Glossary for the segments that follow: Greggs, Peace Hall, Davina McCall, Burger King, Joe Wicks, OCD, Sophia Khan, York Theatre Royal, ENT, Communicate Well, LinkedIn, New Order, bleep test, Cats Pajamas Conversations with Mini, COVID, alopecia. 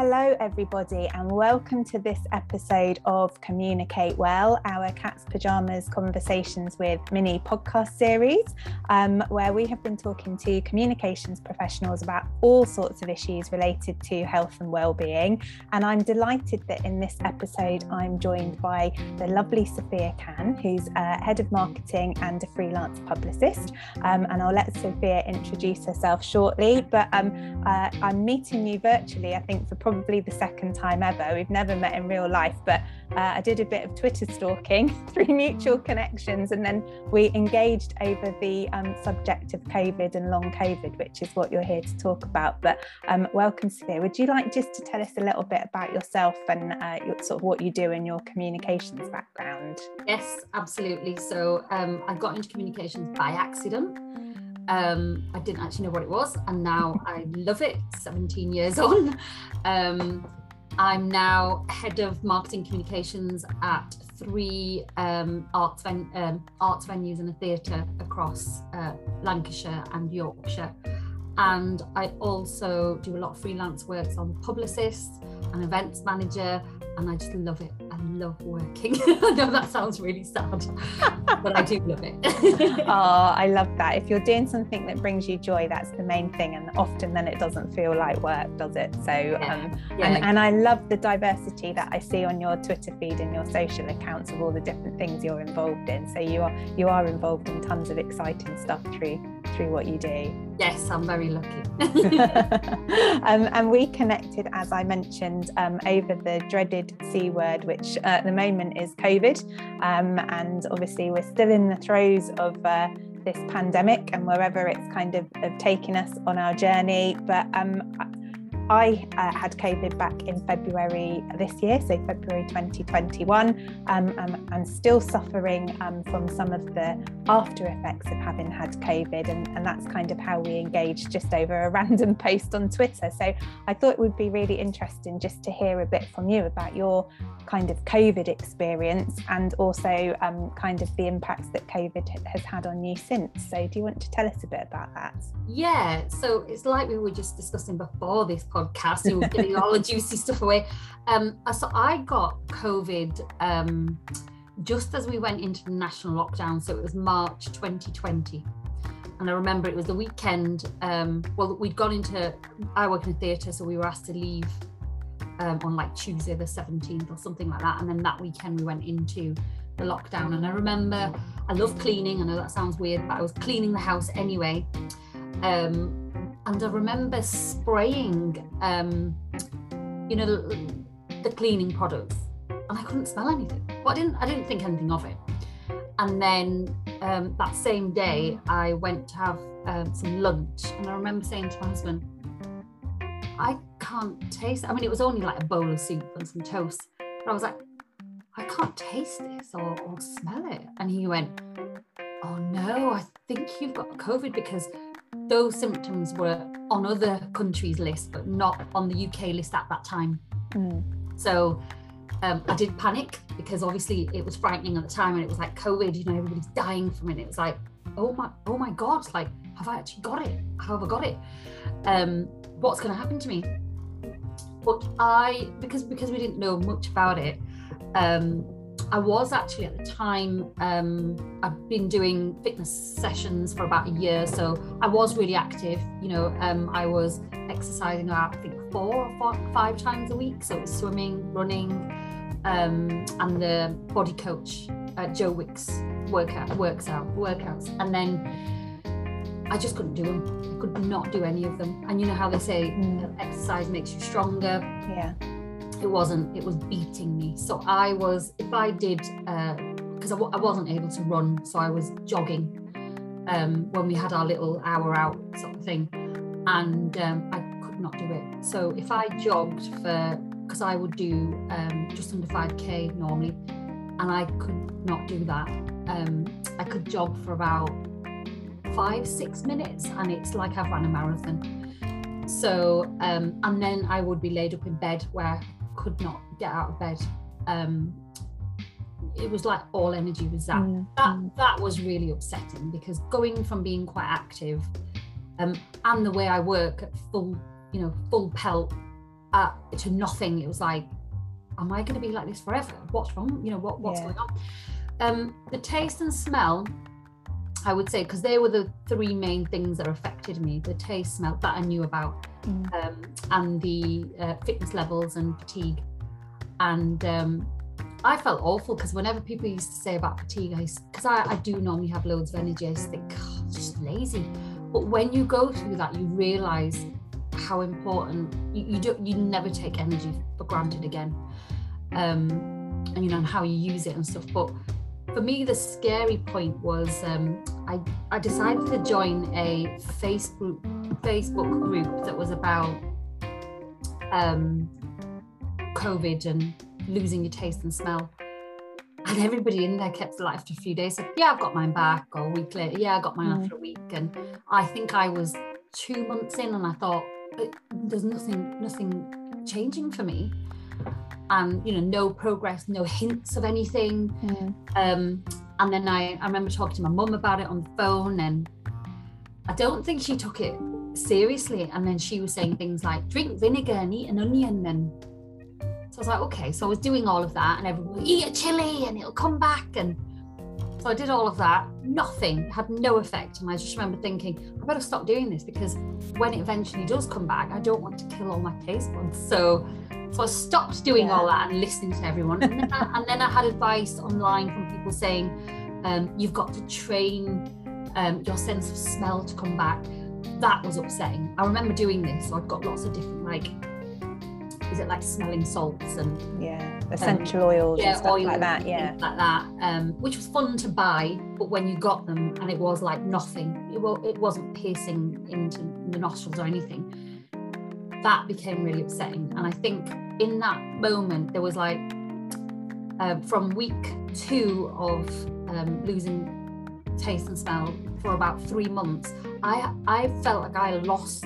Hello everybody and welcome to this episode of Communicate Well, our Cats Pajamas Conversations with Mini podcast series, where we have been talking to communications professionals about all sorts of issues related to health and well-being. And I'm delighted that in this episode I'm joined by the lovely Sophia Khan, who's head of marketing and a freelance publicist. And I'll let Sophia introduce herself shortly, but I'm meeting you virtually, I think, for probably the second time ever. We've never met in real life, but I did a bit of Twitter stalking through mutual connections, and then we engaged over the subject of COVID and long COVID, which is what you're here to talk about. But welcome, Sophia. Would you like just to tell us a little bit about yourself and sort of what you do in your communications background? Yes, absolutely. So I got into communications by accident. I didn't actually know what it was, and now I love it. 17 years on. I'm now head of marketing communications at three arts venues and a theatre across Lancashire and Yorkshire. And I also do a lot of freelance work, so I'm a publicist and events manager, and I just love it. I love working. I know that sounds really sad, but I do love it. Oh, I love that. If you're doing something that brings you joy, that's the main thing. And often then it doesn't feel like work, does it? So, And I love the diversity that I see on your Twitter feed and your social accounts of all the different things you're involved in. So you are involved in tons of exciting stuff through what you do. Yes, I'm very lucky. And we connected, as I mentioned, over the dreaded C word, which at the moment is COVID. And obviously we're still in the throes of this pandemic and wherever it's kind of taken us on our journey. But I had COVID back in February this year, so February 2021, and still suffering from some of the after effects of having had COVID, and that's kind of how we engaged, just over a random post on Twitter. So I thought it would be really interesting just to hear a bit from you about your kind of COVID experience and also kind of the impacts that COVID has had on you since. So do you want to tell us a bit about that? Yeah, so it's like we were just discussing before this podcast, and we're giving all the juicy stuff away. So I got COVID just as we went into the national lockdown, so it was March 2020, and I remember it was the weekend. We'd gone into, I work in a theatre, so we were asked to leave on like Tuesday the 17th or something like that, and then that weekend we went into the lockdown. And I remember, I love cleaning, I know that sounds weird, but I was cleaning the house anyway, and I remember spraying, the cleaning products, and I couldn't smell anything. Well, I didn't think anything of it. And then that same day, I went to have some lunch, and I remember saying to my husband, I can't taste it. I mean, it was only like a bowl of soup and some toast, but I was like, I can't taste this or smell it. And he went, oh no, I think you've got COVID, because those symptoms were on other countries' lists, but not on the UK list at that time. Mm. So I did panic, because obviously it was frightening at the time, and it was like COVID, everybody's dying from it. It was like, oh my God, like, have I actually got it? How have I got it? What's going to happen to me? But because we didn't know much about it, I was actually at the time, I'd been doing fitness sessions for about a year, so I was really active, I was exercising about, I think, 4 or 5 times a week, so it was swimming, running, and the body coach, Joe Wicks, workouts, and then I just couldn't do them, I could not do any of them, and you know how they say exercise makes you stronger? Yeah. It was beating me. So I was, if I did, because I wasn't able to run, so I was jogging when we had our little hour out sort of thing, and I could not do it. So if I jogged because I would do just under 5k normally, and I could not do that. I could jog for about 5-6 minutes, and it's like I've run a marathon. So, and then I would be laid up in bed where could not get out of bed. It was like all energy was out. That was really upsetting, because going from being quite active and the way I work at full pelt to nothing. It was like, am I going to be like this forever? What's wrong? You know, what's going on? The taste and smell, I would say, because they were the three main things that affected me: the taste, smell, that I knew about, and the fitness levels and fatigue. And I felt awful because whenever people used to say about fatigue, because I do normally have loads of energy, I used to think, God, I'm just lazy. But when you go through that, you realise how important, you never take energy for granted again, and you know, and how you use it and stuff. But for me, the scary point was I decided to join a Facebook group that was about COVID and losing your taste and smell. And everybody in there kept like, after a few days, said, yeah, I've got mine back, or a week later, yeah, I got mine after a week. And I think I was 2 months in and I thought, there's nothing changing for me. And, you know, no progress, no hints of anything. And then I remember talking to my mum about it on the phone, and I don't think she took it seriously. And then she was saying things like, drink vinegar and eat an onion then. So I was like, okay. So I was doing all of that, and everyone, eat a chili and it'll come back. And so I did all of that, nothing, had no effect. And I just remember thinking, I better stop doing this, because when it eventually does come back, I don't want to kill all my taste buds. So I stopped doing all that and listening to everyone. And then I had advice online from people saying, you've got to train your sense of smell to come back. That was upsetting. I remember doing this. So I've got lots of different, like, is it like smelling salts and essential oils and stuff like that, which was fun to buy, but when you got them and it was like nothing, it wasn't piercing into the nostrils or anything, that became really upsetting. And I think in that moment there was like, from week 2 of losing taste and smell for about 3 months, I felt like I lost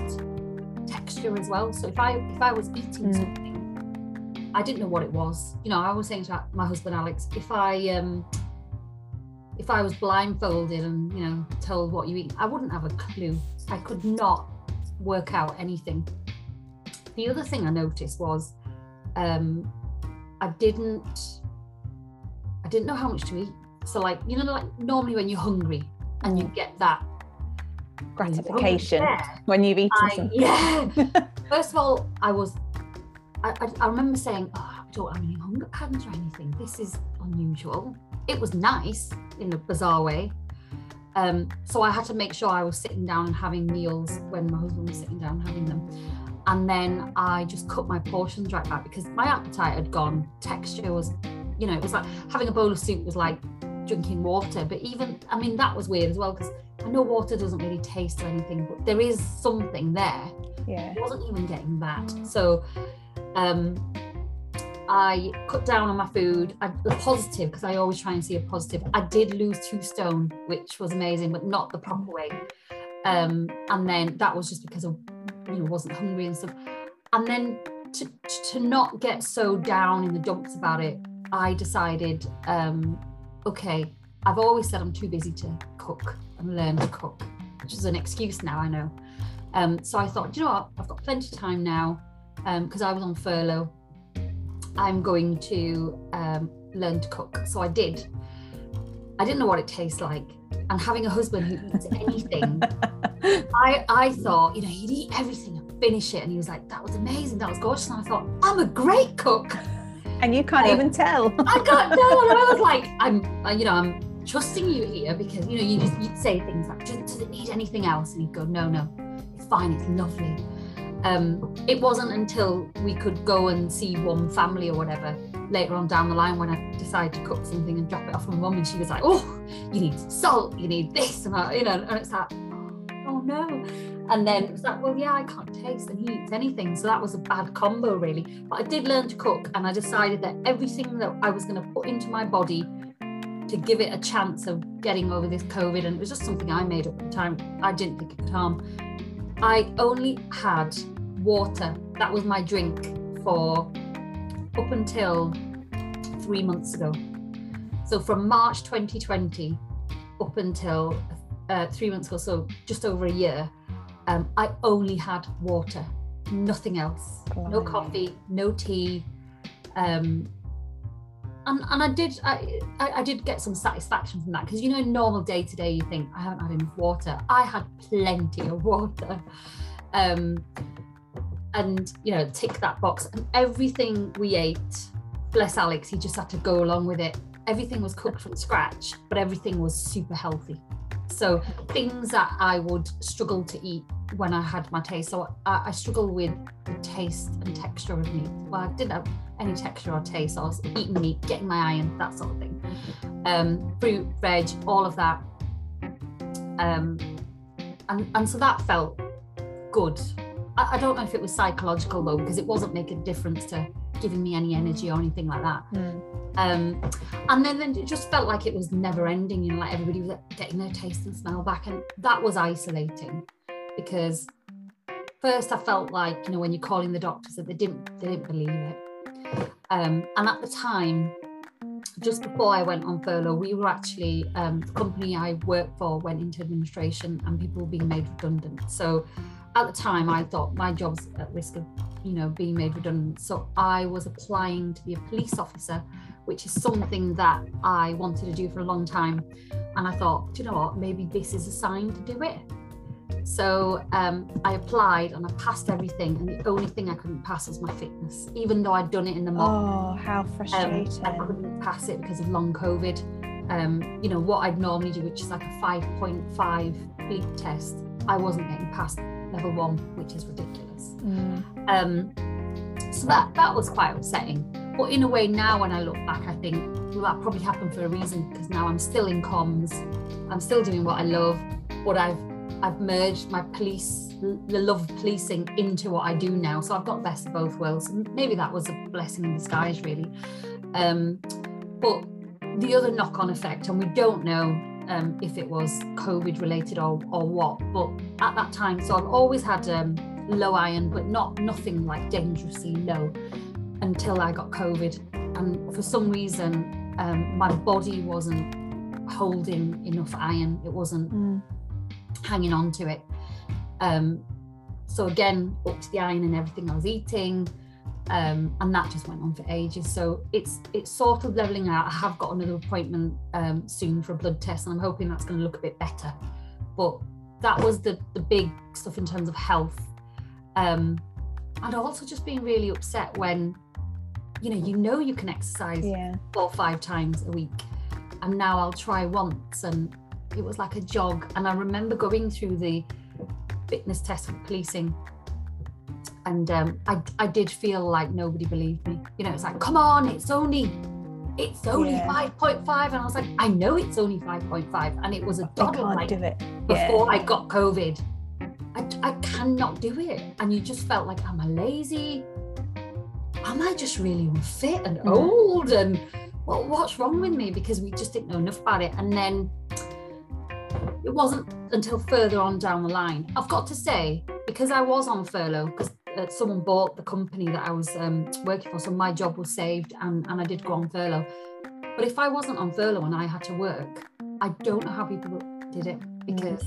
texture as well. So if I was eating something, I didn't know what it was. You know, I was saying to my husband Alex, if I was blindfolded and, you know, told what you eat, I wouldn't have a clue. I could not work out anything. The other thing I noticed was I didn't know how much to eat. So like, you know, like normally when you're hungry and you get that gratification when you've eaten something. First of all, I remember saying, I don't have any hunger pangs or anything, this is unusual. It was nice in a bizarre way. So I had to make sure I was sitting down and having meals when my husband was sitting down and having them. And then I just cut my portions right back because my appetite had gone. Texture was, you know, it was like having a bowl of soup was like drinking water. But even, I mean, that was weird as well, because I know water doesn't really taste or anything, but there is something there. Yeah. I wasn't even getting that. So I cut down on my food. The positive, because I always try and see a positive, I did lose 2 stone, which was amazing, but not the proper way. And then that was just because of, you know, wasn't hungry and stuff. And then to not get so down in the dumps about it, I decided, okay, I've always said I'm too busy to cook and learn to cook, which is an excuse now, I know. So I thought, do you know what? I've got plenty of time now, because I was on furlough. I'm going to learn to cook. So I did. I didn't know what it tastes like. And having a husband who eats anything, I thought, you know, he'd eat everything and finish it. And he was like, that was amazing, that was gorgeous. And I thought, I'm a great cook. And you can't even tell. I can't tell. And I was like, I'm trusting you here, because, you know, you'd say things like, does it need anything else? And he'd go, no, it's fine, it's lovely. It wasn't until we could go and see one family or whatever later on down the line when I decided to cook something and drop it off my mum, and she was like, oh, you need salt, you need this, and I, you know, and it's like, oh no. And then it was like, well, yeah, I can't taste and he eats anything. So that was a bad combo, really. But I did learn to cook, and I decided that everything that I was going to put into my body to give it a chance of getting over this COVID, and it was just something I made up at the time, I didn't think it could harm. I only had water. That was my drink for up until 3 months ago. So from March 2020 up until 3 months ago, so just over a year, I only had water. nothing else. Blimey. No coffee, no tea. And I did get some satisfaction from that, because, you know, in normal day-to-day you think, I haven't had enough water. I had plenty of water. And, you know, tick that box. And everything we ate, bless Alex, he just had to go along with it. Everything was cooked from scratch, but everything was super healthy. So things that I would struggle to eat when I had my taste. So I struggle with the taste and texture of meat. Well, I didn't have any texture or taste. I was eating meat, getting my iron, that sort of thing. Fruit, veg, all of that. And so that felt good. I don't know if it was psychological though, because it wasn't making a difference to giving me any energy or anything like that. And then it just felt like it was never ending, you know, like everybody was like getting their taste and smell back, and that was isolating, because first I felt like, you know, when you're calling the doctors, that they didn't believe it. And at the time, just before I went on furlough, we were actually, the company I worked for went into administration and people were being made redundant. So at the time I thought my job's at risk of, you know, being made redundant. So I was applying to be a police officer, which is something that I wanted to do for a long time. And I thought, do you know what, maybe this is a sign to do it. So I applied and I passed everything, and the only thing I couldn't pass was my fitness, even though I'd done it in the mock. Oh, how frustrating. I couldn't pass it because of long COVID. You know, what I'd normally do, which is like a 5.5 bleep test, I wasn't getting past level 1, which is ridiculous. So that was quite upsetting. But in a way, now when I look back, I think, well, that probably happened for a reason, because now I'm still in comms, I'm still doing what I love, but I've merged my police, the love of policing, into what I do now. So I've got the best of both worlds. Maybe that was a blessing in disguise, really. But the other knock-on effect, and we don't know if it was COVID related or what, but at that time, so I've always had low iron, but nothing like dangerously low, until I got COVID. And for some reason, my body wasn't holding enough iron. It wasn't hanging on to it. So again, up to the iron and everything I was eating, and that just went on for ages. So it's sort of leveling out. I have got another appointment soon for a blood test, and I'm hoping that's going to look a bit better. But that was the big stuff in terms of health. And also just being really upset when, you know you can exercise 4 or 5 times a week, and now I'll try once, and it was like a jog. And I remember going through the fitness test for policing, and I did feel like nobody believed me. You know, it's like, come on, it's only 5.5. And I was like, I know it's only 5.5. And it was a doddle, like, before I got COVID. I cannot do it. And you just felt like, am I lazy? Am I just really unfit and old? And what's wrong with me? Because we just didn't know enough about it. And then it wasn't until further on down the line. I've got to say, because I was on furlough, because someone bought the company that I was working for, so my job was saved, and I did go on furlough. But if I wasn't on furlough and I had to work, I don't know how people did it, because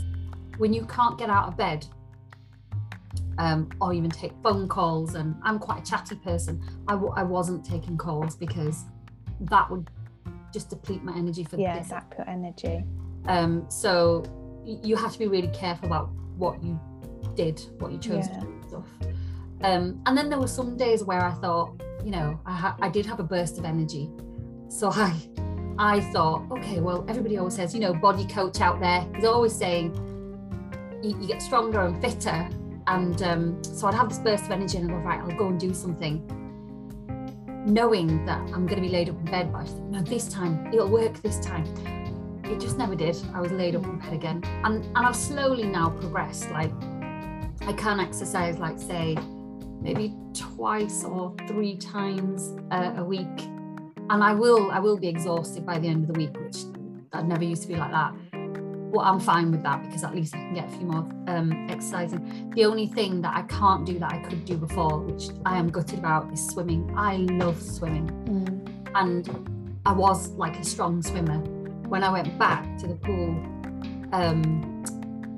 when you can't get out of bed or even take phone calls, and I'm quite a chatty person, I wasn't taking calls, because that would just deplete my energy for the day. Yeah, zap your energy. So you have to be really careful about what you did, what you chose to do and stuff. And then there were some days where I thought, you know, I did have a burst of energy. So I thought, okay, well, everybody always says, you know, body coach out there is always saying you get stronger and fitter. And so I'd have this burst of energy and I'd go, right, I'll go and do something, knowing that I'm going to be laid up in bed. But I thought, no, this time, it'll work this time. It just never did. I was laid up in bed again. And I've slowly now progressed. Like, I can exercise, like, say, maybe 2 or 3 times a week. And I will be exhausted by the end of the week, which I never used to be like that. But I'm fine with that, because at least I can get a few more exercising. The only thing that I can't do that I could do before, which I am gutted about, is swimming. I love swimming. And I was like a strong swimmer. When I went back to the pool,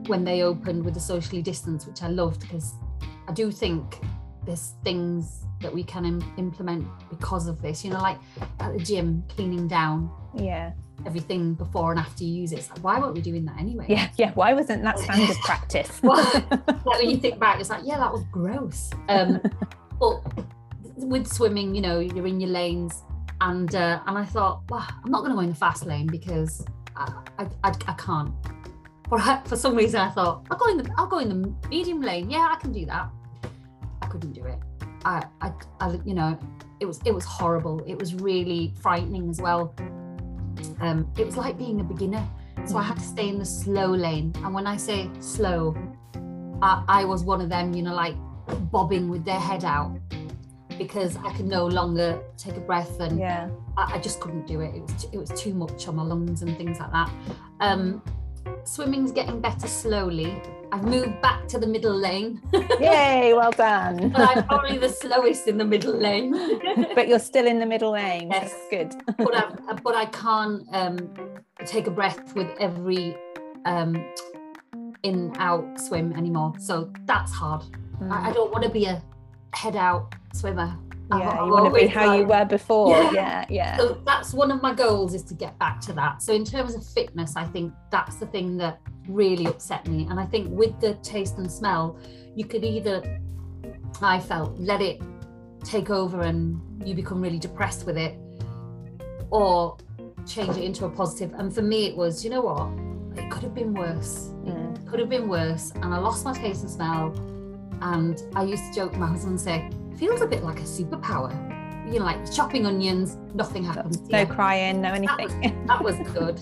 when they opened with the socially distance, which I loved, because I do think there's things that we can implement because of this, you know, like at the gym, cleaning down. Yeah. Everything before and after you use it. It's like, why weren't we doing that anyway? Yeah. Why wasn't that standard practice? Well, when you think back, it's like, yeah, that was gross. But with swimming, you know, you're in your lanes, and I thought, well, I'm not going to go in the fast lane because I can't. But for some reason, I thought I'll go in the medium lane. Yeah, I can do that. I couldn't do it. I you know, it was horrible. It was really frightening as well. It was like being a beginner, so I had to stay in the slow lane. And when I say slow, I was one of them, you know, like bobbing with their head out because I could no longer take a breath, and yeah. I just couldn't do it. It was too much on my lungs and things like that. Swimming's getting better slowly. I've moved back to the middle lane. Yay, well done. But I'm probably the slowest in the middle lane. But you're still in the middle lane. Yes. That's good. But I can't take a breath with every in-out swim anymore. So that's hard. I don't want to be a head-out swimmer. Yeah, you want to be how you were before. Yeah. So that's one of my goals, is to get back to that. So in terms of fitness, I think that's the thing that really upset me. And I think with the taste and smell, you could either, I felt, let it take over and you become really depressed with it, or change it into a positive. And for me, it was, you know what, it could have been worse. Mm. It could have been worse. And I lost my taste and smell. And I used to joke, my husband would say, feels a bit like a superpower, you know, like chopping onions, nothing happens. No crying, no anything. That was good.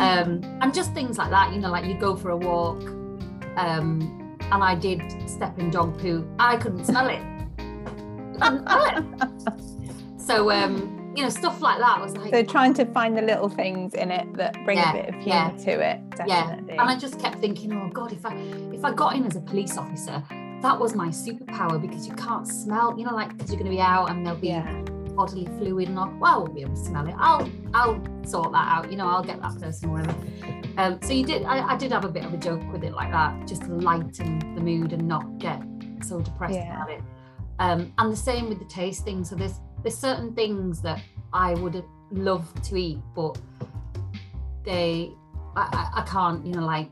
And just things like that, you know, like you go for a walk, and I did stepping dog poo. I couldn't smell it. So, you know, stuff like that was like... So trying to find the little things in it that bring a bit of humour to it, definitely. Yeah, and I just kept thinking, oh God, if I got in as a police officer, that was my superpower, because you can't smell, you know, like, because you're going to be out and there'll be bodily fluid and all. Well, I won't be able to smell it. I'll sort that out, you know, I'll get that person or whatever. So I did have a bit of a joke with it like that, just to lighten the mood and not get so depressed about it. And the same with the taste thing. So there's certain things that I would love to eat, but I can't, you know, like,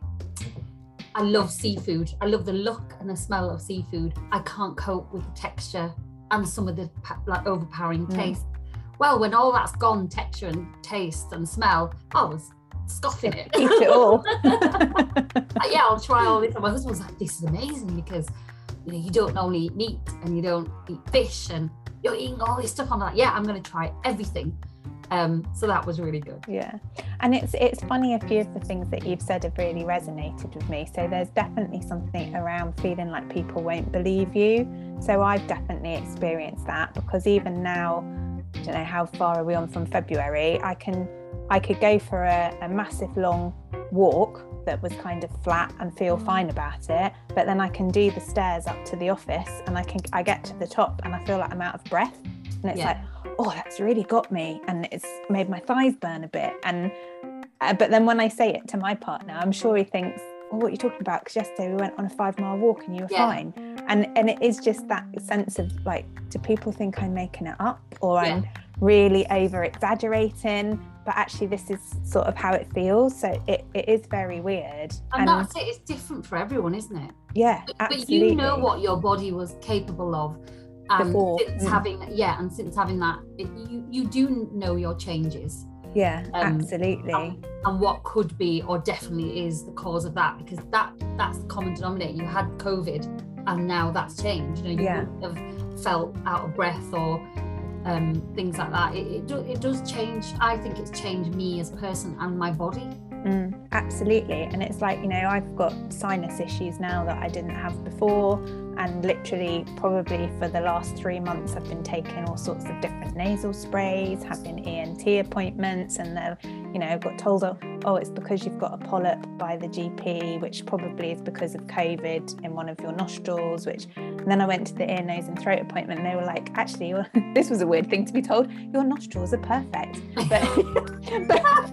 I love seafood. I love the look and the smell of seafood. I can't cope with the texture and some of the overpowering taste. Well, when all that's gone, texture and taste and smell, I was scoffing it. Eat it all. Yeah, I'll try all this. And my husband was like, this is amazing, because you know, you don't normally eat meat and you don't eat fish and you're eating all this stuff. I'm like, yeah, I'm going to try everything. So that was really good. Yeah. And it's funny, a few of the things that you've said have really resonated with me. So there's definitely something around feeling like people won't believe you. So I've definitely experienced that, because even now, I don't know, how far are we on from February? I could go for a massive long walk that was kind of flat and feel fine about it, but then I can do the stairs up to the office and I get to the top and I feel like I'm out of breath. And it's like, oh, that's really got me, and it's made my thighs burn a bit. And but then when I say it to my partner, I'm sure he thinks, oh, what are you talking about? Because yesterday we went on a 5-mile walk and you were fine. And it is just that sense of like, do people think I'm making it up, or I'm really over exaggerating? But actually, this is sort of how it feels. So it is very weird. And that's it. It's different for everyone, isn't it? Yeah, absolutely. But you know what your body was capable of. Before. Since having that, you do know your changes. Yeah, absolutely. And what could be, or definitely is, the cause of that, because that's the common denominator. You had COVID, and now that's changed. You know, you wouldn't have felt out of breath or things like that. It does change. I think it's changed me as a person and my body. Absolutely. And it's like, you know, I've got sinus issues now that I didn't have before, and literally probably for the last 3 months I've been taking all sorts of different nasal sprays, having ENT appointments, and then, you know, I've got told, oh, oh, it's because you've got a polyp by the GP, which probably is because of COVID in one of your nostrils, which, and then I went to the ear, nose and throat appointment and they were like, actually, this was a weird thing to be told, your nostrils are perfect. But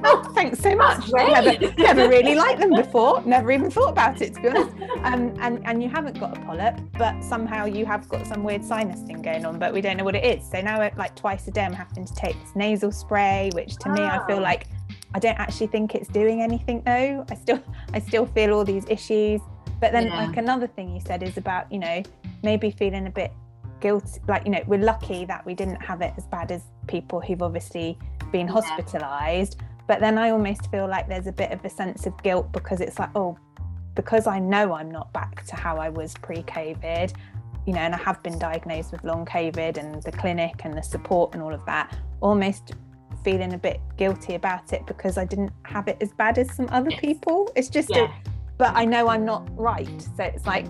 oh, thanks so much. Never really liked them before, never even thought about it, to be honest. And you haven't got a polyp, but somehow you have got some weird sinus thing going on, but we don't know what it is. So now, like twice a day, I'm having to take this nasal spray, which to me, I feel like, I don't actually think it's doing anything though. I still feel all these issues. But then like another thing you said is about, you know, maybe feeling a bit guilty, like, you know, we're lucky that we didn't have it as bad as people who've obviously been hospitalized. But then I almost feel like there's a bit of a sense of guilt because it's like, oh, because I know I'm not back to how I was pre-COVID, you know, and I have been diagnosed with long COVID and the clinic and the support and all of that, almost feeling a bit guilty about it because I didn't have it as bad as some other people. It's just but I know I'm not right, so it's like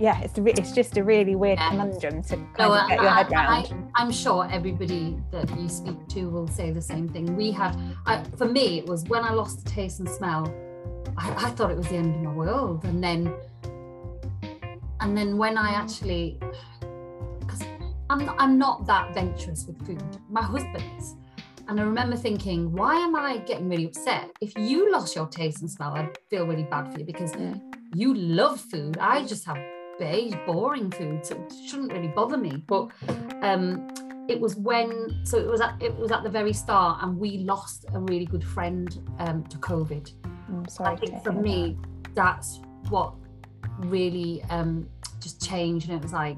it's just a really weird conundrum to kind of get your head around. I'm sure everybody that you speak to will say the same thing. For me it was when I lost the taste and smell, I thought it was the end of my world, and then when I actually, because I'm not that venturous with food, my husband is. And I remember thinking, why am I getting really upset? If you lost your taste and smell, I'd feel really bad for you because you love food. I just have beige, boring food, so it shouldn't really bother me. But it was at the very start, and we lost a really good friend to COVID. I'm sorry. I think for me, that's what really just changed, and it was like,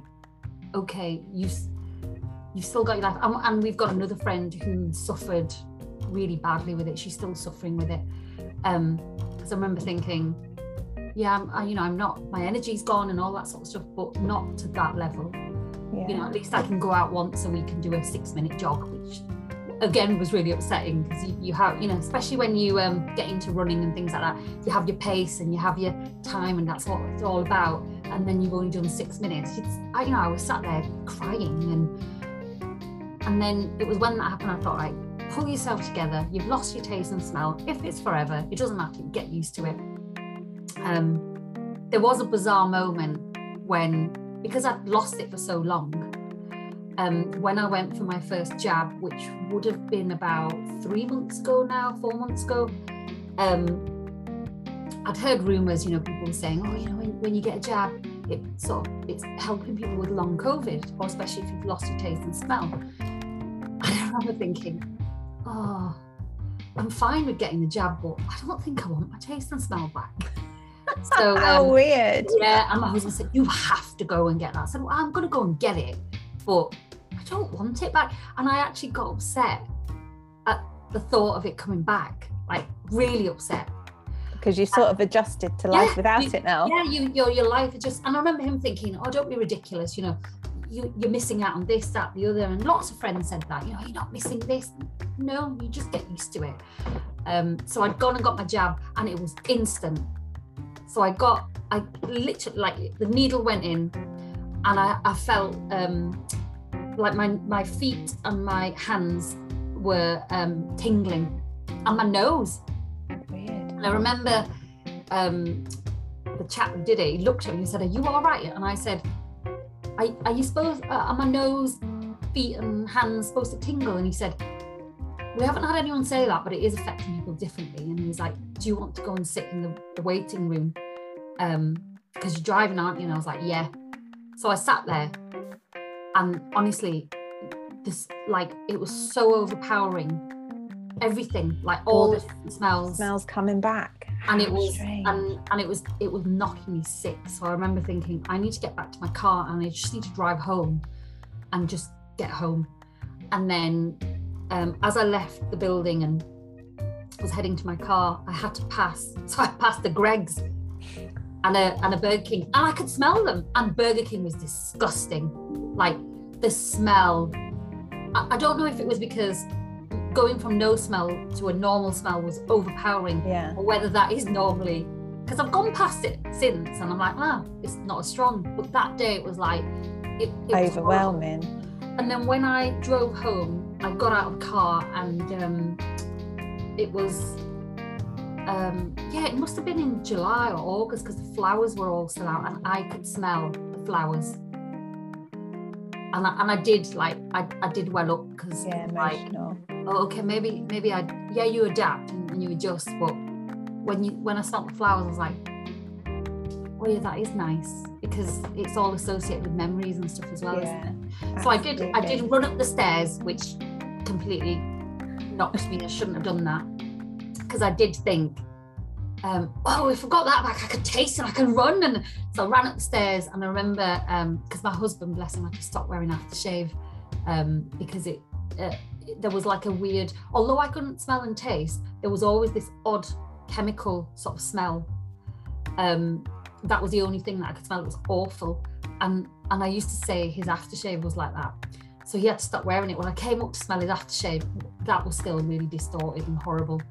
okay, you've still got your life. And we've got another friend who suffered really badly with it. She's still suffering with it. Because I remember thinking, I'm not, my energy's gone and all that sort of stuff, but not to that level. Yeah. You know, at least I can go out once a week and do a 6-minute jog, which again was really upsetting because you have, you know, especially when you get into running and things like that, you have your pace and you have your time and that's what it's all about. And then you've only done 6 minutes. I was sat there crying And then it was when that happened, I thought, right, pull yourself together. You've lost your taste and smell. If it's forever, it doesn't matter. You get used to it. There was a bizarre moment when, because I'd lost it for so long, when I went for my first jab, which would have been about 4 months ago, I'd heard rumours, you know, people saying, oh, you know, when you get a jab, it's helping people with long COVID, or especially if you've lost your taste and smell. I remember thinking, oh, I'm fine with getting the jab, but I don't think I want my taste and smell back. So how weird. Yeah, and my husband said, you have to go and get that. I said, well, I'm going to go and get it, but I don't want it back. And I actually got upset at the thought of it coming back, like really upset. Because you sort of adjusted to life without it now. Yeah, your life is just... And I remember him thinking, oh, don't be ridiculous, you know, you're missing out on this, that, the other. And lots of friends said that, you know, you're not missing this. No, you just get used to it. So I'd gone and got my jab and it was instant. So I literally, like, the needle went in and I felt like my feet and my hands were tingling and my nose. And I remember the chap who did it, he looked at me and said, are you all right? And I said, are you supposed, are my nose, feet and hands supposed to tingle? And he said, we haven't had anyone say that, but it is affecting people differently. And he was like, do you want to go and sit in the waiting room? Because you're driving, aren't you? And I was like, yeah. So I sat there and honestly, this, like, it was so overpowering. Everything, like all the different smells coming back, and it was strange. and it was knocking me sick. So I remember thinking, I need to get back to my car and I just need to drive home and just get home. And then as I left the building and was heading to my car, I had to pass, so I passed the Greggs and a Burger King, and I could smell them, and Burger King was disgusting, like the smell. I don't know if it was because going from no smell to a normal smell was overpowering, or whether that is normally, because I've gone past it since and I'm like, it's not as strong, but that day it was like it overwhelming. Was, and then when I drove home, I got out of the car and it was yeah, it must have been in July or August because the flowers were all still out and I could smell the flowers. And I did, like, I did well up because, yeah, like, oh, okay, maybe I, yeah, you adapt and you adjust, but when I smelled the flowers, I was like, oh yeah, that is nice, because it's all associated with memories and stuff as well, yeah, isn't it? So absolutely. I did run up the stairs, which completely knocked me. I shouldn't have done that, because I did think, oh, if I got that back, I could taste and I can run. And so I ran up the stairs, and I remember, because my husband, bless him, I just stopped wearing aftershave, because it there was like a weird, although I couldn't smell and taste, there was always this odd chemical sort of smell. That was the only thing that I could smell. It was awful. And I used to say his aftershave was like that. So he had to stop wearing it. When I came up to smell his aftershave, that was still really distorted and horrible.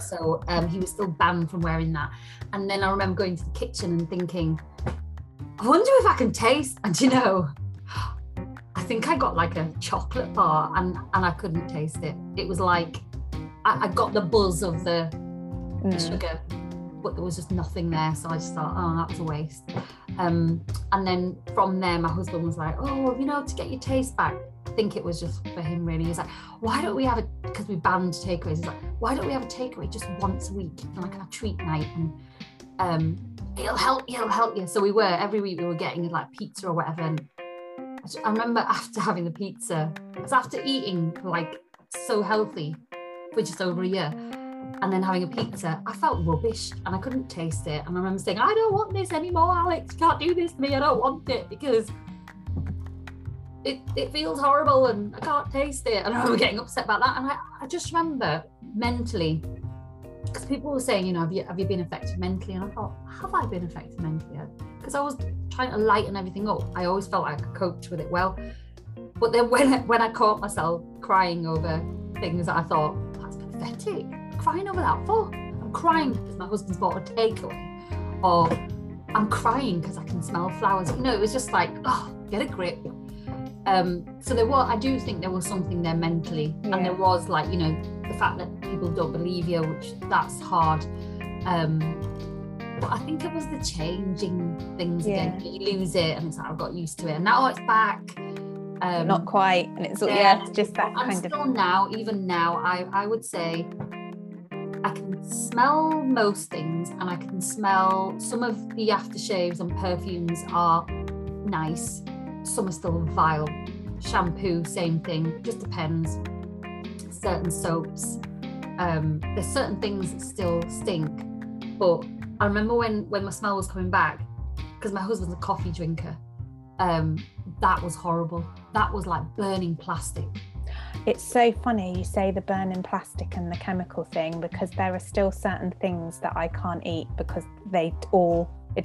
So he was still banned from wearing that. And then I remember going to the kitchen and thinking, I wonder if I can taste. And you know, I think I got like a chocolate bar and I couldn't taste it. It was like, I got the buzz of the sugar, but there was just nothing there. So I just thought, oh, that was a waste. And then from there, my husband was like, oh, you know, to get your taste back. I think it was just for him, really. He's like, why don't we have a, because we banned takeaways. He's like, why don't we have a takeaway just once a week, and like a treat night, and it'll help you. So we were, every week we were getting like pizza or whatever. And I remember after having the pizza, because after eating like so healthy for just over a year, and then having a pizza, I felt rubbish and I couldn't taste it. And I remember saying, I don't want this anymore, Alex, you can't do this to me, I don't want it, because it feels horrible and I can't taste it. And I remember getting upset about that. And I just remember mentally, because people were saying, you know, have you been affected mentally? And I thought, have I been affected mentally? Because I was trying to lighten everything up. I always felt like I coped with it well. But then when I caught myself crying over things that I thought, that's pathetic. Crying over that for? I'm crying because my husband's bought a takeaway, or I'm crying because I can smell flowers. No, it was just like, oh, get a grip. So there was, I do think there was something there mentally, yeah. And there was like, you know, the fact that people don't believe you, which that's hard. But I think it was the changing things, yeah. Again. You lose it, and it's like I've got used to it, and now it's back. Not quite, and it's yeah, it's just that kind of. And still now, even now, I would say. I can smell most things, and I can smell some of the aftershaves and perfumes are nice. Some are still vile. Shampoo, same thing, just depends. Certain soaps, there's certain things that still stink. But I remember when my smell was coming back, because my husband's a coffee drinker, that was horrible. That was like burning plastic. It's so funny you say the burning plastic and the chemical thing, because there are still certain things that I can't eat because it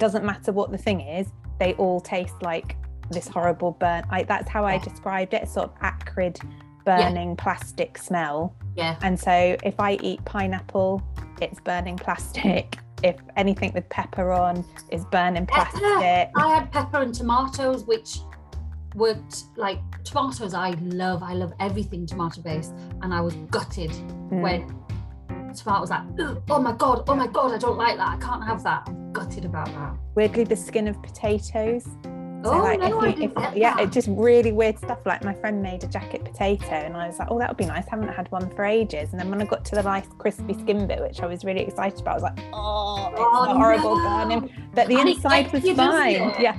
doesn't matter what the thing is, they all taste like this horrible burn. That's how, yeah. I described it, sort of acrid burning, yeah. Plastic smell. Yeah. And so if I eat pineapple, it's burning plastic. If anything with pepper on is burning plastic. I had pepper and tomatoes, which worked like tomatoes. I love everything tomato based, and I was gutted when tomatoes, like, oh my god, I don't like that, I can't have that. I'm gutted about that. Weirdly, the skin of potatoes, it's just really weird stuff. Like, my friend made a jacket potato and I was like, oh, that would be nice, I haven't had one for ages. And then when I got to the nice crispy skin bit, which I was really excited about, I was like, it's horrible burning. But the inside was fine. Yeah.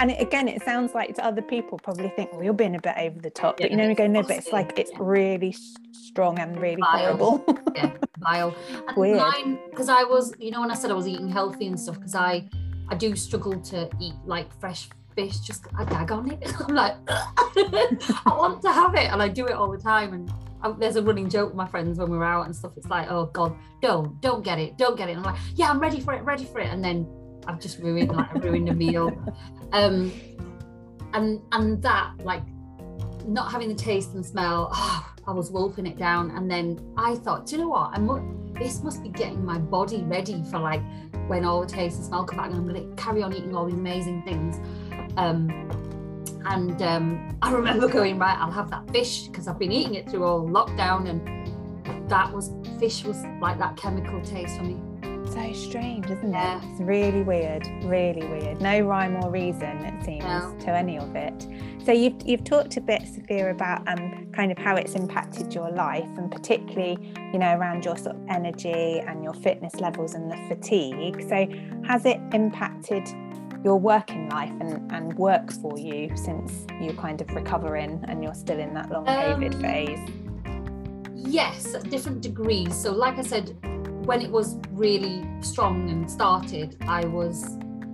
And it, again, it sounds like to other people probably think, well, you're being a bit over the top, but you know, we go, no, but it's like, it's really strong and really horrible. Yeah, vile. And weird. Mine, because I was, you know, when I said I was eating healthy and stuff, because I do struggle to eat like fresh fish, just I gag on it. I'm like, I want to have it, and I do it all the time. And there's a running joke with my friends when we're out and stuff. It's like, oh god, don't get it. And I'm like, yeah, I'm ready for it. And then I've just ruined a meal. And that, like, not having the taste and smell, I was wolfing it down. And then I thought, do you know what? This must be getting my body ready for like when all the taste and smell come back, and I'm going to carry on eating all these amazing things. I remember going, right, I'll have that fish because I've been eating it through all lockdown, and that was, fish was like that chemical taste for me. So strange, isn't it? It's really weird. No rhyme or reason, it seems, to any of it. So you've talked a bit, Sophia, about kind of how it's impacted your life, and particularly, you know, around your sort of energy and your fitness levels and the fatigue. So has it impacted your working life and work for you since you kind of recovering and you're still in that long COVID phase? Yes, at different degrees. So like I said, when it was really strong and started, I was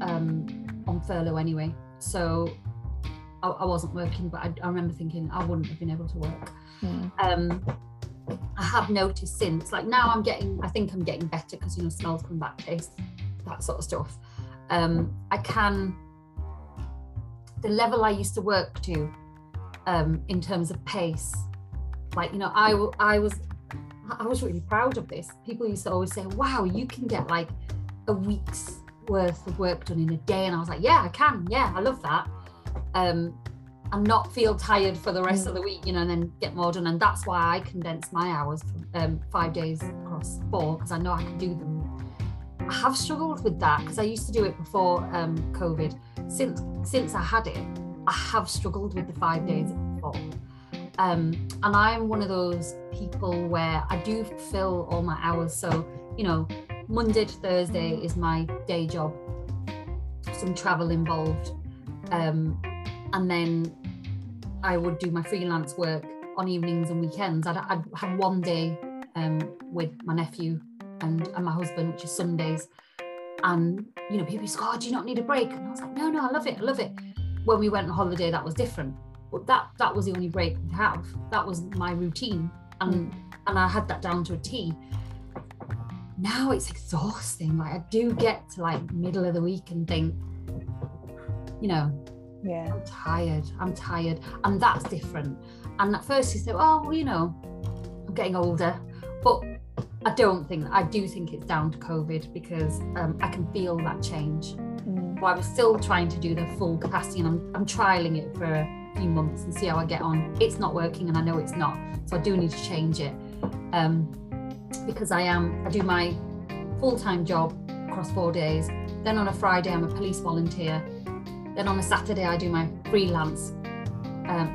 on furlough anyway. So I wasn't working, but I remember thinking I wouldn't have been able to work. I have noticed since, like now I think I'm getting better because, you know, smells come back, taste, that sort of stuff. The level I used to work to in terms of pace, like, you know, I was really proud of this. People used to always say, wow, you can get like a week's worth of work done in a day. And I was like, yeah, I can. Yeah, I love that. And not feel tired for the rest of the week, you know, and then get more done. And that's why I condense my hours from 5 days across 4, because I know I can do them. I have struggled with that because I used to do it before COVID. Since I had it, I have struggled with the 5 days before. And I'm one of those people where I do fill all my hours. So, you know, Monday to Thursday is my day job, some travel involved. And then I would do my freelance work on evenings and weekends. I'd have one day with my nephew and my husband, which is Sundays. And, you know, people say, oh, do you not need a break? And I was like, no, I love it. When we went on holiday, that was different. But that was the only break we have. That was my routine. And I had that down to a T. Now it's exhausting. Like, I do get to like middle of the week and think, you know, I'm tired. And that's different. And at first you say, well, you know, I'm getting older. But I do think it's down to COVID, because I can feel that change. Well, I was still trying to do the full capacity, and I'm trialing it for a few months and see how I get on. It's not working, and I know it's not, so I do need to change it, because I do my full-time job across 4 days. Then on a Friday I'm a police volunteer. Then on a Saturday I do my freelance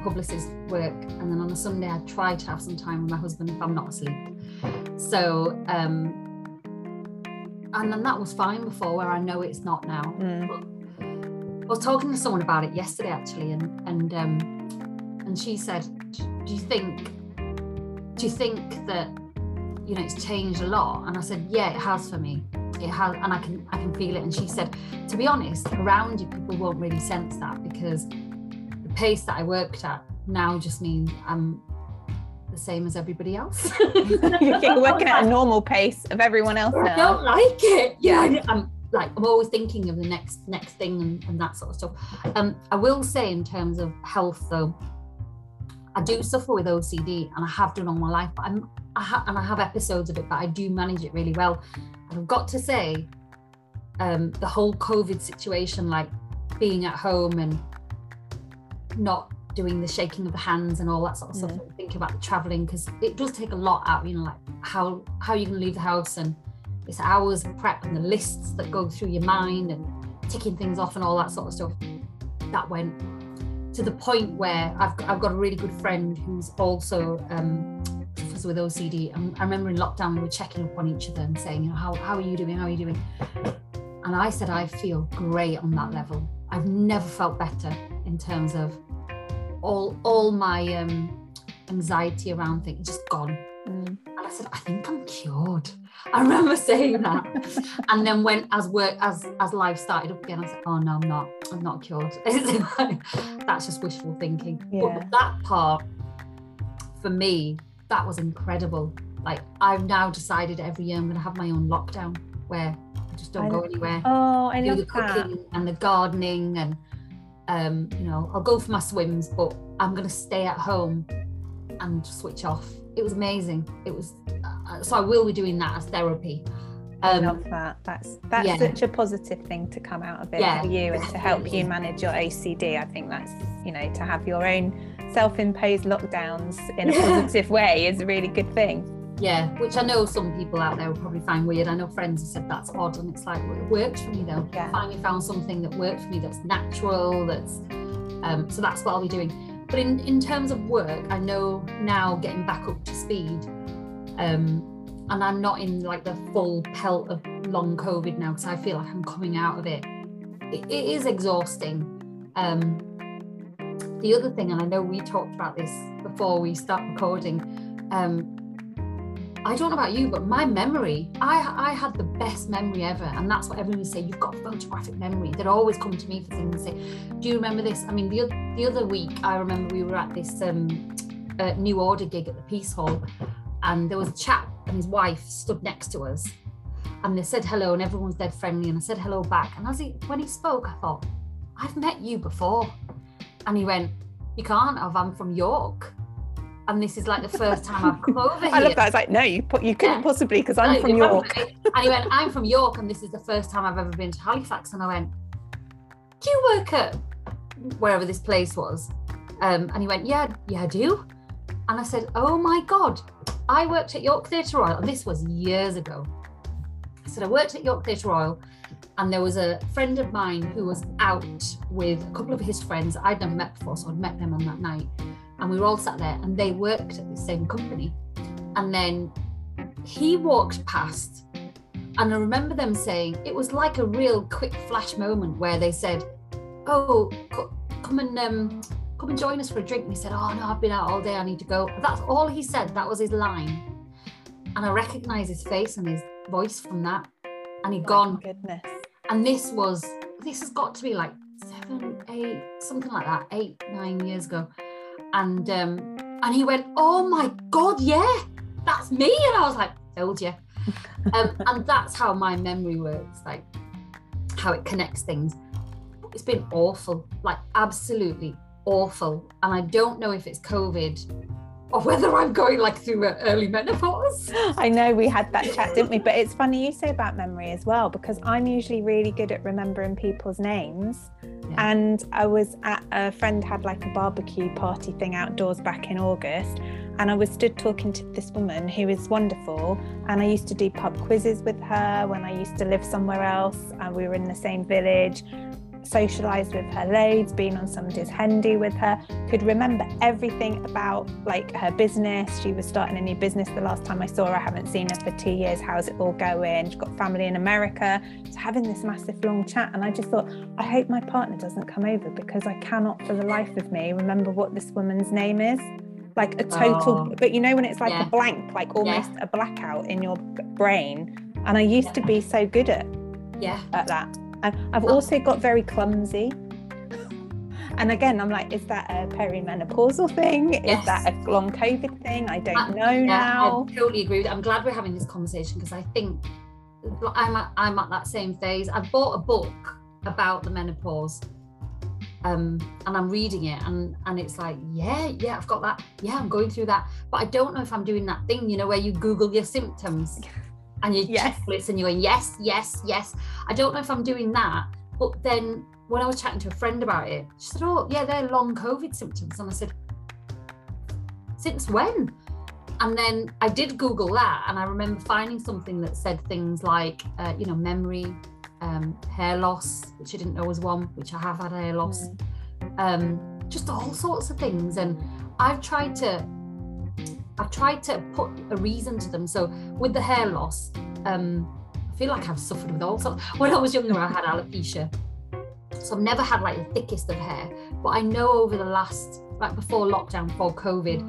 publicist work, and then on a Sunday I try to have some time with my husband if I'm not asleep. So and then that was fine before, where I know it's not now. But I was talking to someone about it yesterday actually, and she said, do you think that, you know, it's changed a lot? And I said, yeah, it has for me. It has, and I can feel it. And she said, to be honest, around you people won't really sense that, because the pace that I worked at now just means I'm the same as everybody else. You're working at a normal pace of everyone else now. I don't like it. Yeah, I'm always thinking of the next thing and that sort of stuff. I will say, in terms of health though, I do suffer with OCD, and I have done all my life, but I have episodes of it, but I do manage it really well. And I've got to say, the whole COVID situation, like being at home and not doing the shaking of the hands and all that sort of stuff, think about the traveling, because it does take a lot out, you know, like how you can leave the house, and it's hours of prep and the lists that go through your mind and ticking things off and all that sort of stuff. That went to the point where I've got a really good friend who's also suffers with OCD, and I remember in lockdown we were checking up on each other and saying, you know, how are you doing? And I said, I feel great on that level. I've never felt better in terms of all my anxiety around things, just gone. And I said, I think I'm cured. I remember saying that. And then when as life started up again, I said, oh no, I'm not cured. That's just wishful thinking. Yeah. But that part for me, that was incredible. Like, I've now decided every year I'm going to have my own lockdown where I just don't go anywhere. Oh, I love that. Do the cooking and the gardening, and you know, I'll go for my swims, but I'm going to stay at home and switch off. It was amazing. It was so I will be doing that as therapy. I love that. That's such a positive thing to come out of it for you, and to help you manage your OCD. I think that's, you know, to have your own self-imposed lockdowns in a positive way is a really good thing. Yeah, which I know some people out there will probably find weird. I know friends have said that's odd, and it's like, well, it worked for me though. Yeah. I finally found something that worked for me, that's natural, that's so that's what I'll be doing. But in terms of work, I know now getting back up to speed, and I'm not in like the full pelt of long COVID now, because I feel like I'm coming out of it. It is exhausting. The other thing, and I know we talked about this before we start recording, I don't know about you, but my memory, I had the best memory ever. And that's what everyone would say, you've got photographic memory. They'd always come to me for things and say, do you remember this? I mean, the other week, I remember we were at this New Order gig at the Peace Hall, and there was a chap and his wife stood next to us, and they said hello, and everyone was dead friendly, and I said hello back. And when he spoke, I thought, I've met you before. And he went, you can't have, I'm from York. And this is like the first time I've come over here. I love that. It's like, no, you couldn't possibly, because I'm from York. And he went, I'm from York, and this is the first time I've ever been to Halifax. And I went, do you work at wherever this place was? And he went, yeah, I do. And I said, oh my God, I worked at York Theatre Royal. And this was years ago. I said, I worked at York Theatre Royal, and there was a friend of mine who was out with a couple of his friends I'd never met before, so I'd met them on that night. And we were all sat there, and they worked at the same company. And then he walked past, and I remember them saying, it was like a real quick flash moment where they said, oh, come and join us for a drink. And he said, oh no, I've been out all day, I need to go. That's all he said, that was his line. And I recognised his face and his voice from that. And he'd gone. Goodness. And this has got to be like 8, 9 years ago. And he went, oh my God, yeah, that's me. And I was like, told you. And that's how my memory works, like how it connects things. It's been awful, like absolutely awful. And I don't know if it's COVID or whether I'm going like through early menopause. I know we had that chat, didn't we? But it's funny you say about memory as well, because I'm usually really good at remembering people's names. Yeah. And I was at a friend had like a barbecue party thing outdoors back in August, and I was stood talking to this woman who is wonderful, and I used to do pub quizzes with her when I used to live somewhere else, and we were in the same village, socialised with her loads, been on somebody's Hendy with her, could remember everything about like her business. She was starting a new business the last time I saw her. I haven't seen her for 2 years. How's it all going? She's got family in America. So having this massive long chat, and I just thought, I hope my partner doesn't come over, because I cannot for the life of me remember what this woman's name is. Like a total, but you know when it's like a blank, like almost a blackout in your brain. And I used to be so good at that. I've also got very clumsy, and again I'm like, is that a perimenopausal thing? Is that a long COVID thing? I don't know now. I totally agree with you. I'm glad we're having this conversation, because I think I'm at that same phase. I bought a book about the menopause, and I'm reading it, and it's like, yeah, I've got that, I'm going through that, but I don't know if I'm doing that thing, you know, where you Google your symptoms. And your checklists, and you're going, yes. I don't know if I'm doing that. But then when I was chatting to a friend about it, she said, oh, yeah, they're long COVID symptoms. And I said, since when? And then I did Google that, and I remember finding something that said things like, memory, hair loss, which I didn't know was one, which I have had hair loss, just all sorts of things. And I've tried to put a reason to them. So with the hair loss, I feel like I've suffered with all sorts. When I was younger, I had alopecia. So I've never had like the thickest of hair. But I know over the last, like before lockdown, before COVID,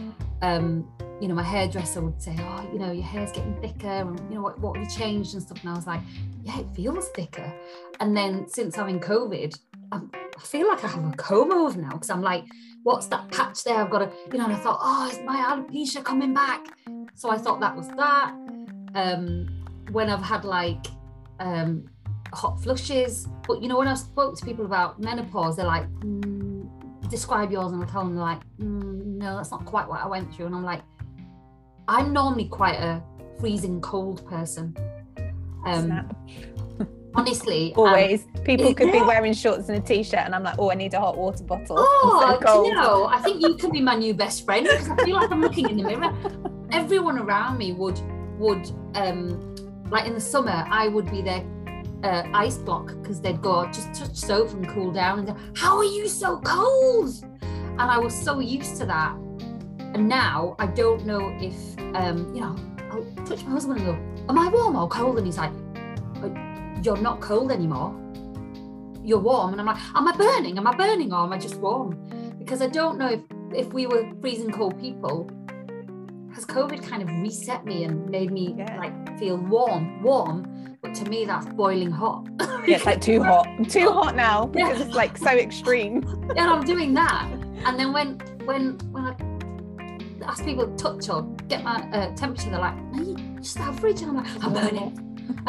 my hairdresser would say, oh, you know, your hair's getting thicker, and you know, what have you changed and stuff? And I was like, yeah, it feels thicker. And then since I'm in COVID, I feel like I have a comb over now, because I'm like, what's that patch there? I've got to, and I thought, oh, is my alopecia coming back? So I thought that was that. When I've had like hot flushes, but when I spoke to people about menopause, they're like, describe yours, and I tell them, they're like, no, that's not quite what I went through. And I'm like, I'm normally quite a freezing cold person. Snap. Honestly, always people could be wearing shorts and a t-shirt, and I'm like, oh, I need a hot water bottle. Oh, I think you could be my new best friend, because I feel like I'm looking in the mirror. everyone around me would like in the summer I would be their ice block, because they'd go, just touch soap and cool down, and go, how are you so cold? And I was so used to that. And now I don't know if, I'll touch my husband and go, am I warm or cold? And he's like, you're not cold anymore. You're warm. And I'm like, am I burning? Am I burning or am I just warm? Because I don't know if we were freezing cold people, has COVID kind of reset me and made me like feel warm, but to me that's boiling hot. Yeah, it's like too hot now, because it's like so extreme. And I'm doing that. And then when I ask people to touch or get my temperature, they're like, no, you're just average. And I'm like, I'm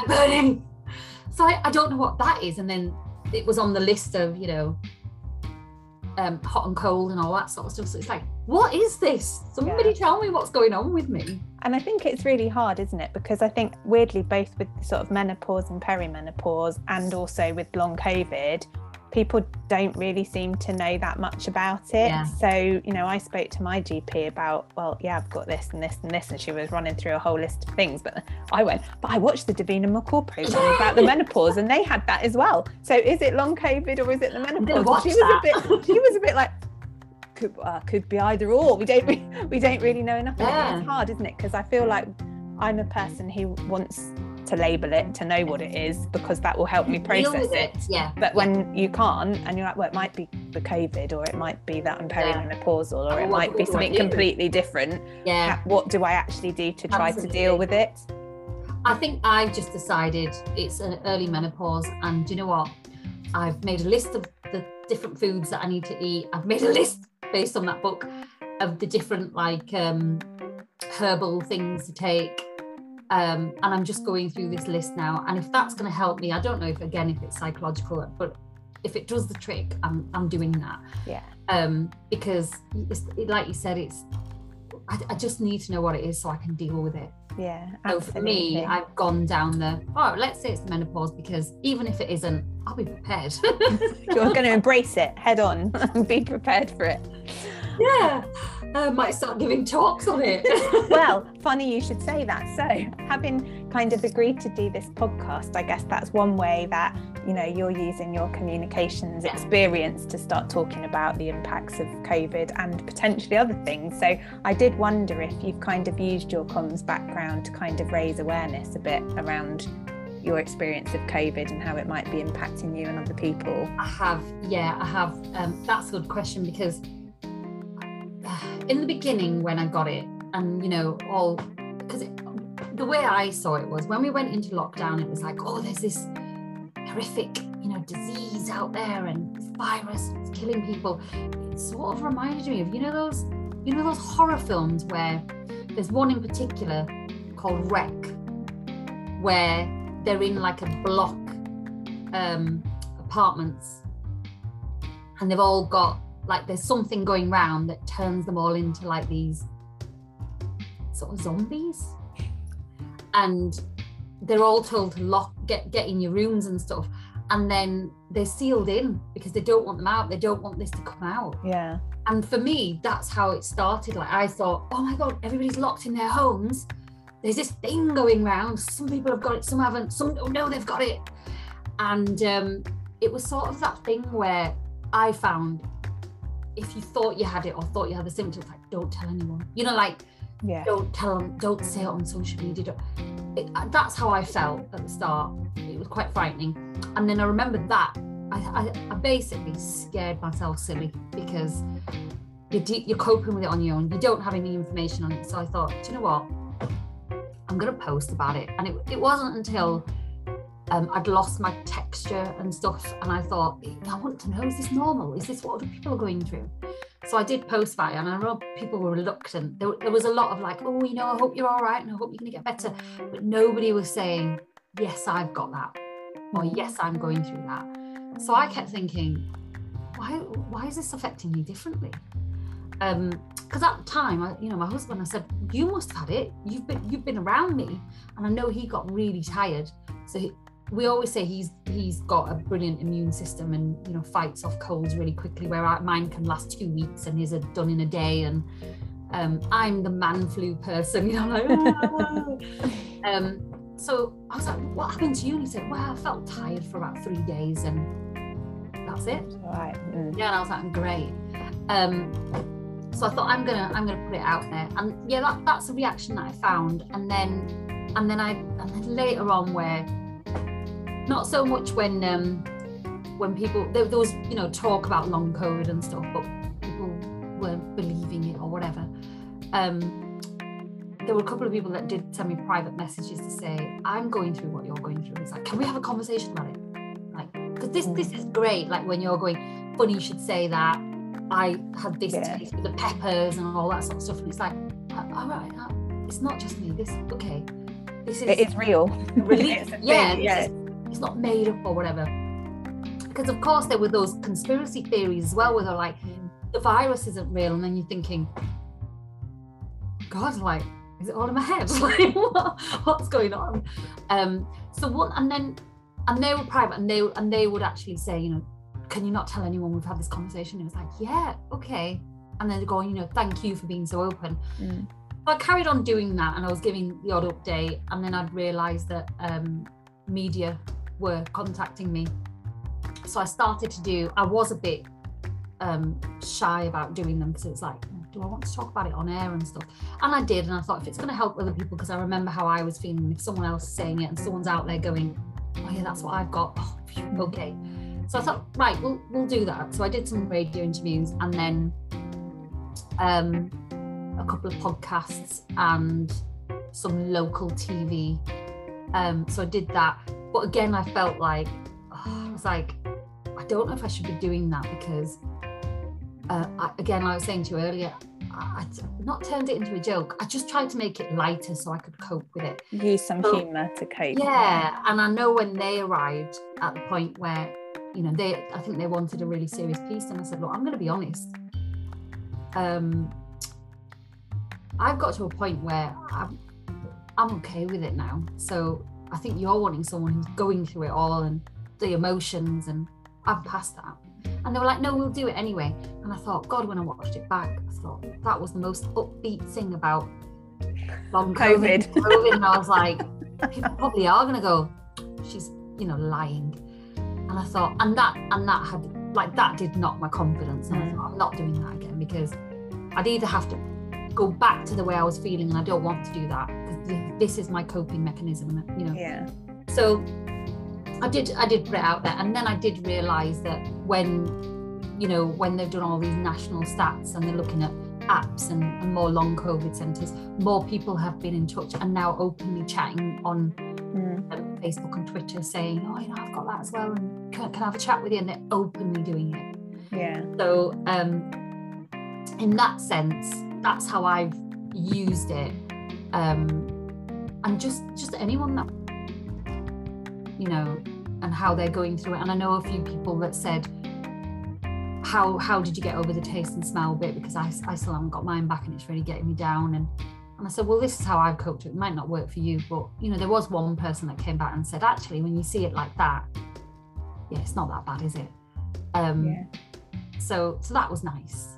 burning. So I don't know what that is. And then it was on the list of, hot and cold and all that sort of stuff. So it's like, what is this? Somebody tell me what's going on with me. And I think it's really hard, isn't it? Because I think weirdly, both with sort of menopause and perimenopause, and also with long COVID, people don't really seem to know that much about it. Yeah. So, I spoke to my GP about, I've got this and this and this, and she was running through a whole list of things. But I watched the Davina McCall programme about the menopause, and they had that as well. So is it long COVID or is it the menopause? She was a bit like, could be either or. We don't really know enough. Yeah. It's hard, isn't it? Because I feel like I'm a person who wants to label it, to know what it is, because that will help me process it. Yeah. But when you can't, and you're like, well, it might be the COVID, or it might be that I'm perimenopausal, or it might be something completely different. Yeah. What do I actually do to try to deal with it? I think I've just decided it's an early menopause, and you know what? I've made a list of the different foods that I need to eat. I've made a list based on that book of the different herbal things to take. And I'm just going through this list now, and if that's going to help me, I don't know if it's psychological, but if it does the trick, I'm doing that. Yeah. Because like you said, I just need to know what it is so I can deal with it. Yeah. Absolutely. So for me, I've gone down let's say it's the menopause, because even if it isn't, I'll be prepared. You're going to embrace it head on and be prepared for it. Yeah. Might start giving talks on it. Well, funny you should say that. So having kind of agreed to do this podcast, I guess that's one way that, you're using your communications experience to start talking about the impacts of COVID and potentially other things. So I did wonder if you've kind of used your comms background to kind of raise awareness a bit around your experience of COVID and how it might be impacting you and other people. I have. That's a good question, because in the beginning when I got it, and because the way I saw it was, when we went into lockdown, it was like, oh, there's this horrific disease out there, and this virus is killing people. It sort of reminded me of those horror films, where there's one in particular called Wreck, where they're in like a block apartments, and they've all got there's something going round that turns them all into these sort of zombies, and they're all told to get in your rooms and stuff, and then they're sealed in because they don't want them out, they don't want this to come out. Yeah. And for me, that's how it started. I thought, oh my god, everybody's locked in their homes, there's this thing going round, some people have got it, some haven't, some don't know they've got it. And it was sort of that thing where I found, if you thought you had it or thought you had the symptoms, don't tell anyone. Don't tell them, don't say it on social media. That's how I felt at the start. It was quite frightening. And then I remembered that I basically scared myself silly, because you're coping with it on your own. You don't have any information on it. So I thought, do you know what? I'm going to post about it. And it wasn't until I'd lost my texture and stuff, and I thought, I want to know, is this normal? Is this what other people are going through? So I did post about it, and I know people were reluctant. There was a lot of I hope you're all right, and I hope you're going to get better. But nobody was saying, yes, I've got that, or yes, I'm going through that. So I kept thinking, why is this affecting me differently? Because at the time, my husband, I said, you must have had it. You've been around me. And I know he got really tired. So we always say he's got a brilliant immune system and fights off colds really quickly, where mine can last 2 weeks and his are done in a day. And I'm the man flu person, you know, like, oh. So I was like, what happened to you? And he said, well, I felt tired for about 3 days and that's it. Right. Mm. Yeah, and I was like, I'm great. So I thought, I'm gonna put it out there. And yeah, that's the reaction that I found. And then later on, where not so much when people, there was, you know, talk about long COVID and stuff, but people weren't believing it or whatever. There were a couple of people that did send me private messages to say, I'm going through what you're going through. It's like, can we have a conversation about it? Like, because this is great. Like, when you're going, funny you should say that. I had this taste with the peppers and all that sort of stuff. And it's like, all right, it's not just me. It is real. Really, it's not made up or whatever. Because of course there were those conspiracy theories as well, where they're like, the virus isn't real. And then you're thinking, God, like, is it all in my head? Like, what's going on? And they were private, and they would actually say, you know, can you not tell anyone we've had this conversation? And it was like, yeah, okay. And then they're going, you know, thank you for being so open. Mm. So I carried on doing that, and I was giving the odd update, and then I'd realised that media were contacting me. So I started to do, I was a bit shy about doing them, because it's like, do I want to talk about it on air and stuff? And I did, and I thought, if it's going to help other people, because I remember how I was feeling, if someone else is saying it and someone's out there going, oh yeah, that's what I've got, oh, okay. So I thought, right, we'll do that. So I did some radio interviews, and then a couple of podcasts and some local TV. So I did that. But again, I felt like, I was like, I don't know if I should be doing that, because, I was saying to you earlier, I'd not turned it into a joke. I just tried to make it lighter so I could cope with it. Use some humour to cope. Yeah, and I know when they arrived at the point where, you know, I think they wanted a really serious piece, and I said, look, I'm going to be honest. I've got to a point where I'm okay with it now. So I think you're wanting someone who's going through it all and the emotions, and I've passed that. And they were like, no, we'll do it anyway. And I thought, God, when I watched it back, I thought that was the most upbeat thing about long COVID. And I was like, people probably are going to go, she's, you know, lying. And I thought, and that had, like, that did knock my confidence. And I thought, I'm not doing that again, because I'd either have to go back to the way I was feeling, and I don't want to do that, because this is my coping mechanism, you know. Yeah. So I did put it out there, and then I did realise that when they've done all these national stats and they're looking at apps and more long COVID centres, more people have been in touch and now openly chatting on Facebook and Twitter, saying, oh, you know, I've got that as well, and can I have a chat with you? And they're openly doing it. Yeah. So in that sense, that's how I've used it. And just anyone that, you know, and how they're going through it. And I know a few people that said, how did you get over the taste and smell bit, because I still haven't got mine back and it's really getting me down. And I said, well, this is how I've coped with it. It might not work for you, but, you know, there was one person that came back and said, actually, when you see it like that, yeah, it's not that bad, is it? So that was nice.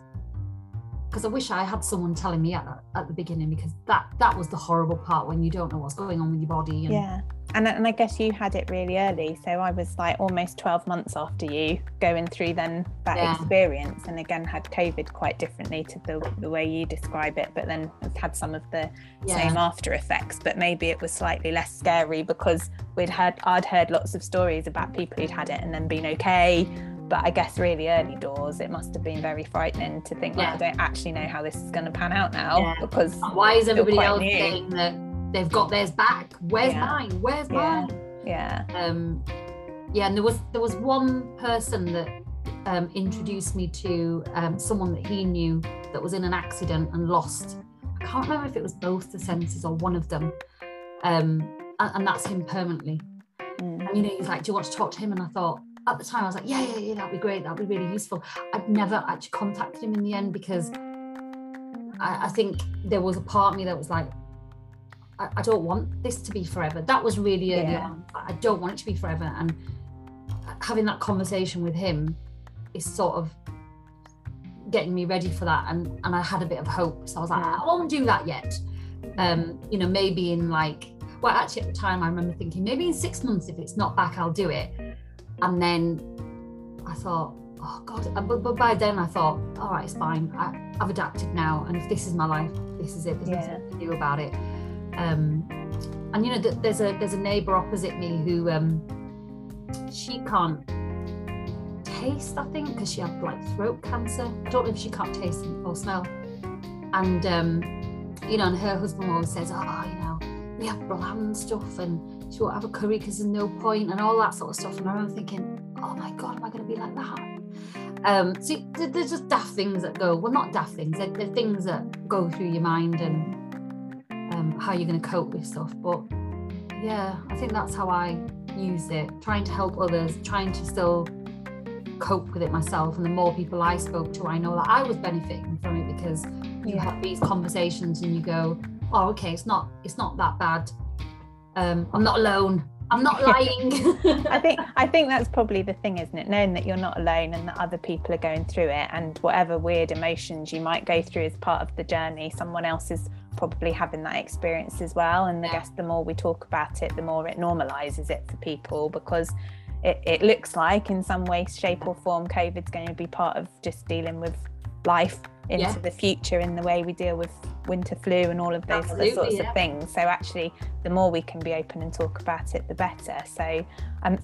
Because I wish I had someone telling me at the beginning, because that was the horrible part, when you don't know what's going on with your body. And... yeah. And I guess you had it really early. So I was like almost 12 months after you, going through then that experience, and again had COVID quite differently to the way you describe it, but then had some of the same after effects. But maybe it was slightly less scary, because I'd heard lots of stories about people who'd had it and then been okay. But I guess really early doors, it must have been very frightening to think, well, I don't actually know how this is going to pan out now, because why is everybody else saying that they've got theirs back? Where's mine? Where's mine? Yeah. And there was one person that introduced me to someone that he knew that was in an accident and lost. I can't remember if it was both the senses or one of them, and that's him permanently. And, you know, he's like, do you want to talk to him? And I thought, at the time I was like, yeah, that'd be great, that'd be really useful. I'd never actually contacted him in the end, because I think there was a part of me that was like, I don't want this to be forever. That was really early on. I don't want it to be forever, and having that conversation with him is sort of getting me ready for that, and I had a bit of hope, so I was like, I won't do that yet. You know, maybe in like, well, actually at the time I remember thinking, maybe in 6 months, if it's not back, I'll do it. And then I thought, oh God, but by then I thought, all right, it's fine. I've adapted now, and if this is my life, this is it. There's nothing to do about it. And you know, there's a neighbour opposite me who she can't taste, I think, because she had like throat cancer. I don't know if she can't taste or smell. And you know, and her husband always says, oh, you know, we have bland stuff, and she won't have a curry because there's no point, and all that sort of stuff. And I remember thinking, oh my God, am I going to be like that? So there's just daft things that go, well, not daft things, they're things that go through your mind, and how you're going to cope with stuff. But yeah, I think that's how I used it, trying to help others, trying to still cope with it myself. And the more people I spoke to, I know that I was benefiting from it, because you have these conversations and you go, oh, okay, it's not that bad. I'm not alone. I'm not lying. I think that's probably the thing, isn't it? Knowing that you're not alone and that other people are going through it, and whatever weird emotions you might go through as part of the journey, someone else is probably having that experience as well. And I guess the more we talk about it, the more it normalises it for people, because it looks like in some way, shape or form, COVID's going to be part of just dealing with life into the future, in the way we deal with winter flu and all of those sorts of things. So actually, the more we can be open and talk about it, the better. So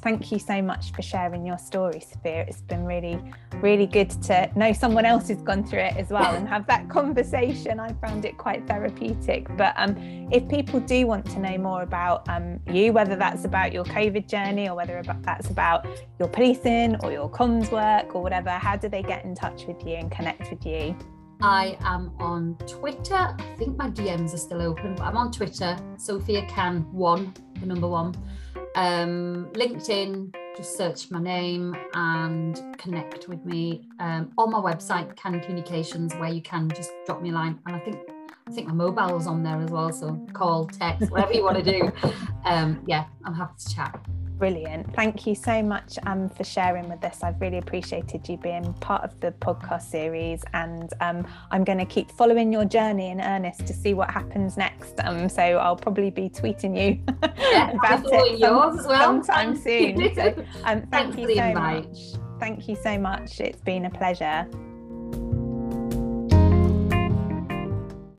thank you so much for sharing your story, Sophia. It's been really, really good to know someone else who's gone through it as well and have that conversation. I found it quite therapeutic. But if people do want to know more about you, whether that's about your COVID journey or whether that's about your policing or your comms work or whatever, how do they get in touch with you and connect with you? I am on Twitter. I think my DMs are still open, but I'm on Twitter, Sophia Khan 1, the number 1. LinkedIn, just search my name and connect with me. On my website, Khan Communications, where you can just drop me a line. And I think my mobile's on there as well, so call, text, whatever you want to do. I'm happy to chat. Brilliant. Thank you so much for sharing with us. I've really appreciated you being part of the podcast series, and I'm going to keep following your journey in earnest to see what happens next. So I'll probably be tweeting you about it sometime soon. So, thank you so much. Thank you so much. It's been a pleasure.